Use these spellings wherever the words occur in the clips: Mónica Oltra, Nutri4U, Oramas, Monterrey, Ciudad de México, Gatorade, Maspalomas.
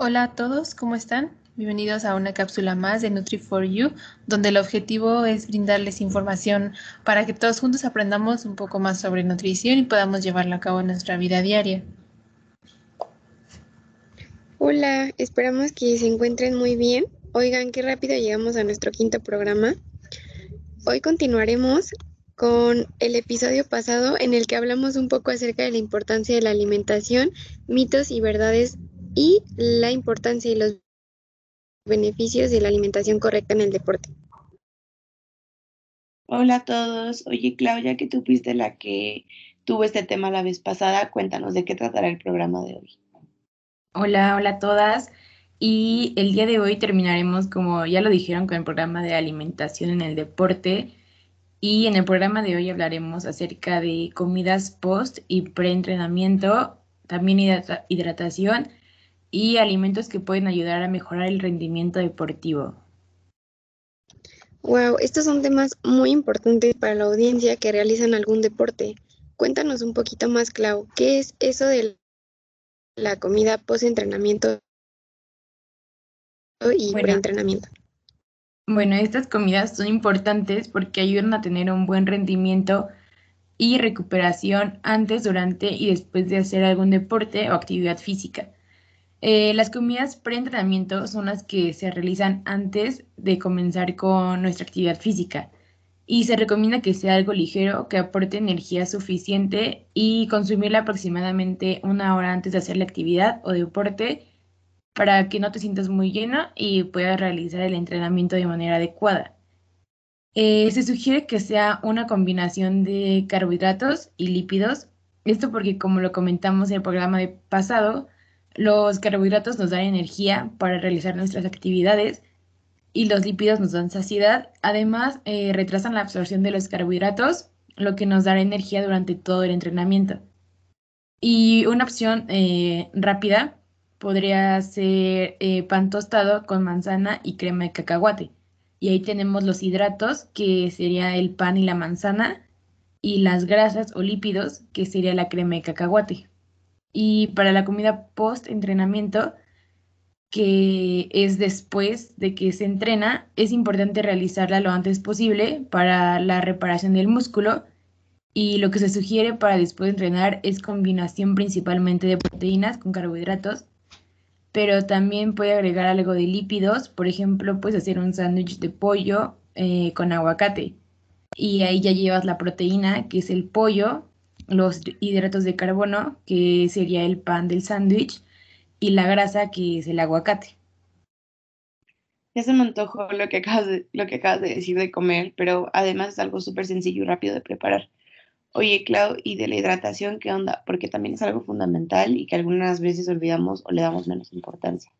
Hola a todos, ¿cómo están? Bienvenidos a una cápsula más de Nutri4U, donde el objetivo es brindarles información para que todos juntos aprendamos un poco más sobre nutrición y podamos llevarla a cabo en nuestra vida diaria. Hola, esperamos que se encuentren muy bien. Oigan, qué rápido llegamos a nuestro quinto programa. Hoy continuaremos con el episodio pasado en el que hablamos un poco acerca de la importancia de la alimentación, mitos y verdades y la importancia y los beneficios de la alimentación correcta en el deporte. Hola a todos. Oye, Claudia, que tú fuiste la que tuvo este tema la vez pasada, cuéntanos de qué tratará el programa de hoy. Hola a todas. Y el día de hoy terminaremos, como ya lo dijeron, con el programa de alimentación en el deporte. Y en el programa de hoy hablaremos acerca de comidas post y preentrenamiento, también hidratación, y alimentos que pueden ayudar a mejorar el rendimiento deportivo. Wow, estos son temas muy importantes para la audiencia que realizan algún deporte. Cuéntanos un poquito más, Clau, ¿qué es eso de la comida post-entrenamiento y preentrenamiento? Bueno, estas comidas son importantes porque ayudan a tener un buen rendimiento y recuperación antes, durante y después de hacer algún deporte o actividad física. Las comidas preentrenamiento son las que se realizan antes de comenzar con nuestra actividad física y se recomienda que sea algo ligero, que aporte energía suficiente y consumirla aproximadamente una hora antes de hacer la actividad o deporte para que no te sientas muy lleno y puedas realizar el entrenamiento de manera adecuada. Se sugiere que sea una combinación de carbohidratos y lípidos, esto porque, como lo comentamos en el programa pasado, los carbohidratos nos dan energía para realizar nuestras actividades y los lípidos nos dan saciedad. Además, retrasan la absorción de los carbohidratos, lo que nos dará energía durante todo el entrenamiento. Y una opción rápida podría ser pan tostado con manzana y crema de cacahuate. Y ahí tenemos los hidratos, que sería el pan y la manzana, y las grasas o lípidos, que sería la crema de cacahuate. Y para la comida post-entrenamiento, que es después de que se entrena, es importante realizarla lo antes posible para la reparación del músculo. Y lo que se sugiere para después de entrenar es combinación principalmente de proteínas con carbohidratos, pero también puede agregar algo de lípidos. Por ejemplo, puedes hacer un sándwich de pollo con aguacate. Y ahí ya llevas la proteína, que es el pollo, los hidratos de carbono, que sería el pan del sándwich, y la grasa, que es el aguacate. Ya se me antojó lo que acabas de decir de comer, pero además es algo súper sencillo y rápido de preparar. Oye, Clau, ¿y de la hidratación qué onda? Porque también es algo fundamental y que algunas veces olvidamos o le damos menos importancia.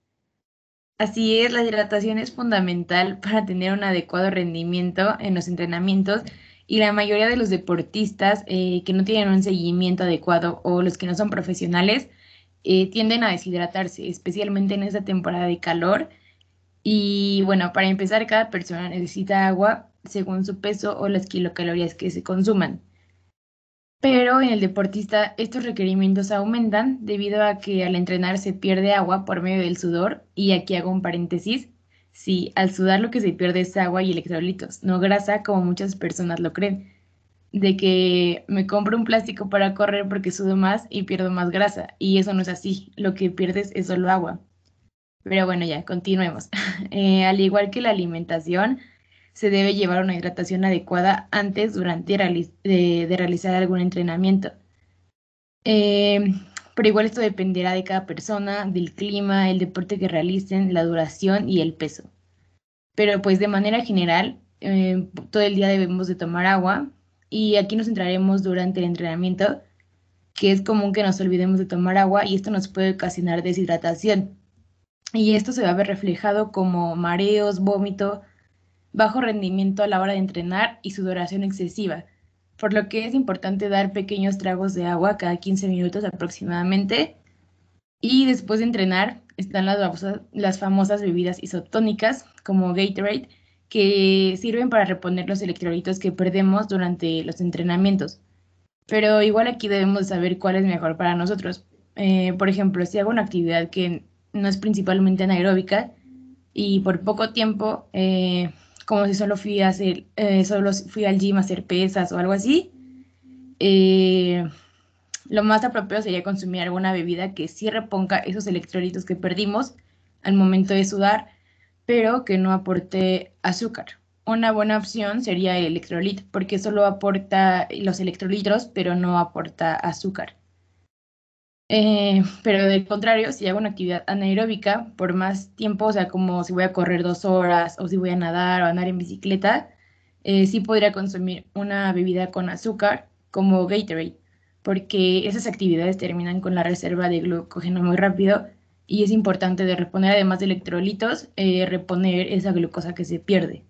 Así es, la hidratación es fundamental para tener un adecuado rendimiento en los entrenamientos. Y la mayoría de los deportistas que no tienen un seguimiento adecuado o los que no son profesionales tienden a deshidratarse, especialmente en esta temporada de calor. Y bueno, para empezar, cada persona necesita agua según su peso o las kilocalorías que se consuman. Pero en el deportista estos requerimientos aumentan debido a que al entrenar se pierde agua por medio del sudor. Y aquí hago un paréntesis. Sí, al sudar lo que se pierde es agua y electrolitos, no grasa como muchas personas lo creen. De que me compro un plástico para correr porque sudo más y pierdo más grasa. Y eso no es así, lo que pierdes es solo agua. Pero bueno, ya, continuemos. Al igual que la alimentación, se debe llevar una hidratación adecuada antes, durante y de realizar algún entrenamiento. Pero igual esto dependerá de cada persona, del clima, el deporte que realicen, la duración y el peso. Pero pues de manera general, todo el día debemos de tomar agua y aquí nos centraremos durante el entrenamiento, que es común que nos olvidemos de tomar agua y esto nos puede ocasionar deshidratación. Y esto se va a ver reflejado como mareos, vómito, bajo rendimiento a la hora de entrenar y sudoración excesiva. Por lo que es importante dar pequeños tragos de agua cada 15 minutos aproximadamente. Y después de entrenar están las famosas bebidas isotónicas como Gatorade, que sirven para reponer los electrolitos que perdemos durante los entrenamientos. Pero igual aquí debemos saber cuál es mejor para nosotros. Por ejemplo, si hago una actividad que no es principalmente anaeróbica, y por poco tiempo, como si solo fui al gym a hacer pesas o algo así, lo más apropiado sería consumir alguna bebida que sí reponga esos electrolitos que perdimos al momento de sudar, pero que no aporte azúcar. Una buena opción sería el electrolit, porque solo aporta los electrolitos, pero no aporta azúcar. Pero del contrario, si hago una actividad anaeróbica por más tiempo, o sea, como si voy a correr 2 horas, o si voy a nadar o andar en bicicleta, sí podría consumir una bebida con azúcar, como Gatorade, porque esas actividades terminan con la reserva de glucógeno muy rápido y es importante de reponer, además de electrolitos, reponer esa glucosa que se pierde.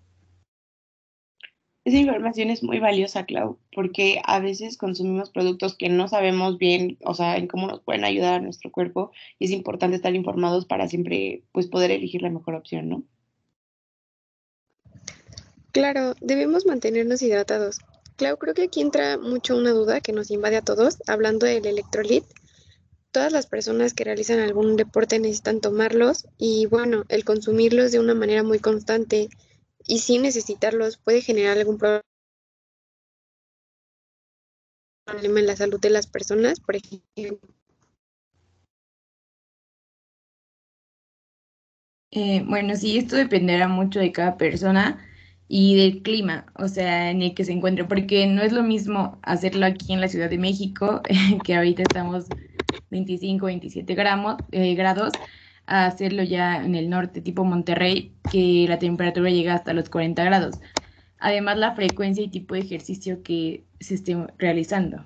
Esa información es muy valiosa, Clau, porque a veces consumimos productos que no sabemos bien, o sea, en cómo nos pueden ayudar a nuestro cuerpo, y es importante estar informados para siempre, pues, poder elegir la mejor opción, ¿no? Claro, debemos mantenernos hidratados. Clau, creo que aquí entra mucho una duda que nos invade a todos, hablando del electrolit. Todas las personas que realizan algún deporte necesitan tomarlos y, bueno, el consumirlos de una manera muy constante y sin necesitarlos puede generar algún problema en la salud de las personas, por ejemplo. Bueno, sí, esto dependerá mucho de cada persona y del clima, o sea, en el que se encuentre, porque no es lo mismo hacerlo aquí en la Ciudad de México, que ahorita estamos 25, 27 grados, a hacerlo ya en el norte, tipo Monterrey, que la temperatura llega hasta los 40 grados. Además, la frecuencia y tipo de ejercicio que se esté realizando.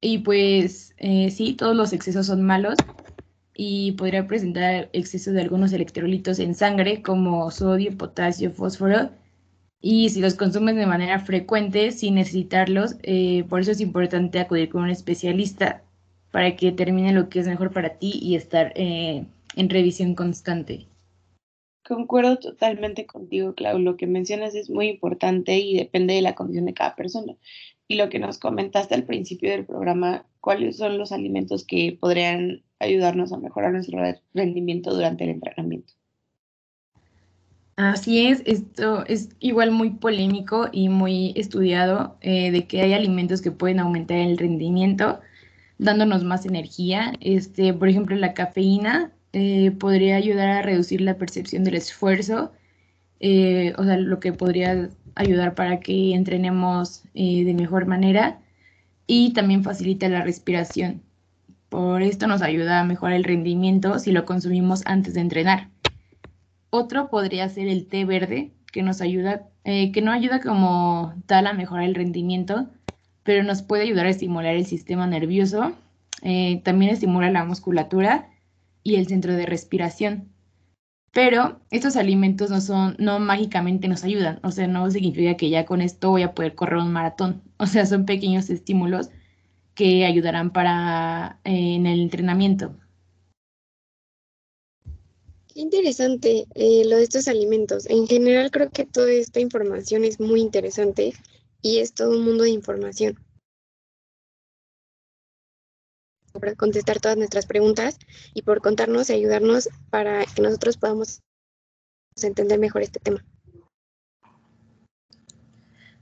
Y pues, sí, todos los excesos son malos y podría presentar exceso de algunos electrolitos en sangre, como sodio, potasio, fósforo. Y si los consumes de manera frecuente, sin necesitarlos, por eso es importante acudir con un especialista para que determine lo que es mejor para ti y estar en revisión constante. Concuerdo totalmente contigo, Clau. Lo que mencionas es muy importante y depende de la condición de cada persona. Y lo que nos comentaste al principio del programa, ¿cuáles son los alimentos que podrían ayudarnos a mejorar nuestro rendimiento durante el entrenamiento? Así es, esto es igual muy polémico y muy estudiado, de que hay alimentos que pueden aumentar el rendimiento, dándonos más energía. Por ejemplo, la cafeína, podría ayudar a reducir la percepción del esfuerzo, o sea, lo que podría ayudar para que entrenemos de mejor manera, y también facilita la respiración. Por esto nos ayuda a mejorar el rendimiento si lo consumimos antes de entrenar. Otro podría ser el té verde, que nos ayuda, que no ayuda como tal a mejorar el rendimiento, pero nos puede ayudar a estimular el sistema nervioso, también estimula la musculatura y el centro de respiración. Pero estos alimentos no mágicamente nos ayudan, o sea, no significa que ya con esto voy a poder correr un maratón. O sea, son pequeños estímulos que ayudarán para en el entrenamiento. Qué interesante lo de estos alimentos. En general, creo que toda esta información es muy interesante y es todo un mundo de información por contestar todas nuestras preguntas y por contarnos y ayudarnos para que nosotros podamos entender mejor este tema.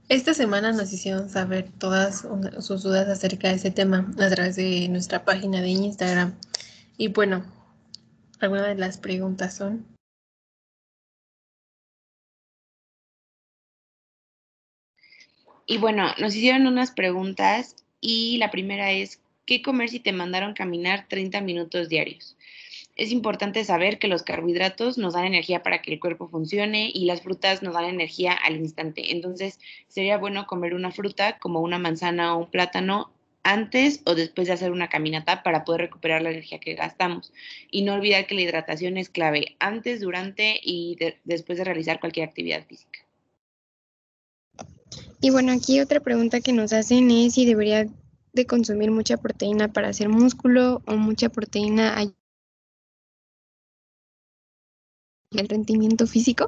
Esta semana nos hicieron saber todas sus dudas acerca de este tema a través de nuestra página de Instagram. Y bueno, algunas de las preguntas son: y bueno, nos hicieron unas preguntas y la primera es: ¿qué comer si te mandaron caminar 30 minutos diarios? Es importante saber que los carbohidratos nos dan energía para que el cuerpo funcione y las frutas nos dan energía al instante. Entonces, sería bueno comer una fruta como una manzana o un plátano antes o después de hacer una caminata para poder recuperar la energía que gastamos. Y no olvidar que la hidratación es clave antes, durante y después de realizar cualquier actividad física. Y bueno, aquí otra pregunta que nos hacen es si debería de consumir mucha proteína para hacer músculo o mucha proteína al rendimiento físico.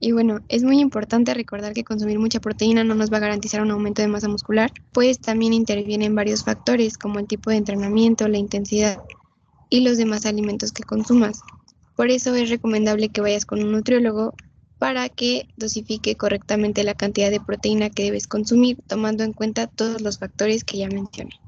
Y bueno, es muy importante recordar que consumir mucha proteína no nos va a garantizar un aumento de masa muscular, pues también intervienen varios factores como el tipo de entrenamiento, la intensidad y los demás alimentos que consumas. Por eso es recomendable que vayas con un nutriólogo para que dosifique correctamente la cantidad de proteína que debes consumir, tomando en cuenta todos los factores que ya mencioné.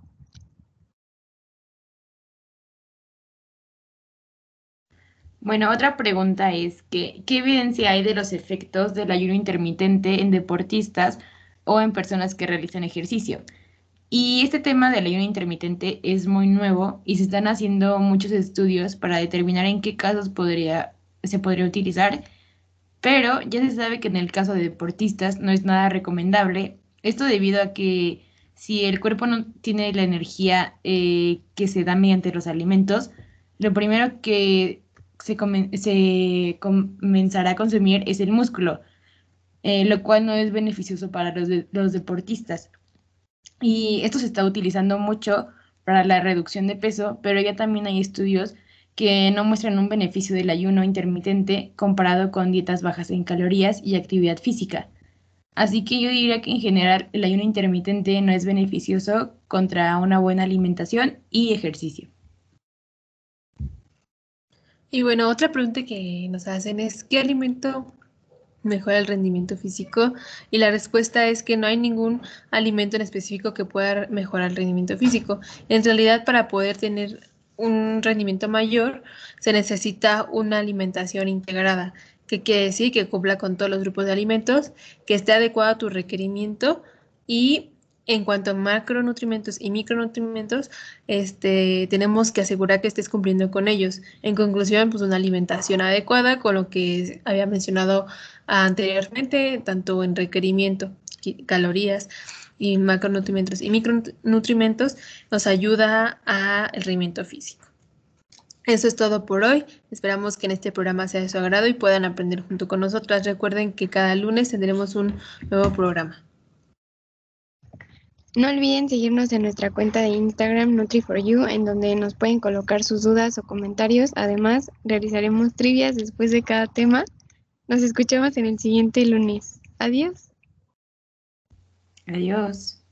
Bueno, otra pregunta es que, ¿qué evidencia hay de los efectos del ayuno intermitente en deportistas o en personas que realizan ejercicio? Y este tema del ayuno intermitente es muy nuevo y se están haciendo muchos estudios para determinar en qué casos se podría utilizar, pero ya se sabe que en el caso de deportistas no es nada recomendable. Esto debido a que si el cuerpo no tiene la energía que se da mediante los alimentos, lo primero que se comenzará a consumir es el músculo, lo cual no es beneficioso para los deportistas. Y esto se está utilizando mucho para la reducción de peso, pero ya también hay estudios que no muestran un beneficio del ayuno intermitente comparado con dietas bajas en calorías y actividad física. Así que yo diría que en general el ayuno intermitente no es beneficioso contra una buena alimentación y ejercicio. Y bueno, otra pregunta que nos hacen es, ¿qué alimento mejora el rendimiento físico? Y la respuesta es que no hay ningún alimento en específico que pueda mejorar el rendimiento físico. En realidad, para poder tener un rendimiento mayor, se necesita una alimentación integrada, que quiere decir que cumpla con todos los grupos de alimentos, que esté adecuado a tu requerimiento y en cuanto a macronutrientes y micronutrientes, tenemos que asegurar que estés cumpliendo con ellos. En conclusión, pues una alimentación adecuada con lo que había mencionado anteriormente, tanto en requerimiento, calorías y macronutrientes y micronutrientes, nos ayuda al rendimiento físico. Eso es todo por hoy. Esperamos que en este programa sea de su agrado y puedan aprender junto con nosotras. Recuerden que cada lunes tendremos un nuevo programa. No olviden seguirnos en nuestra cuenta de Instagram Nutri4U, en donde nos pueden colocar sus dudas o comentarios. Además, realizaremos trivias después de cada tema. Nos escuchamos en el siguiente lunes. Adiós. Adiós.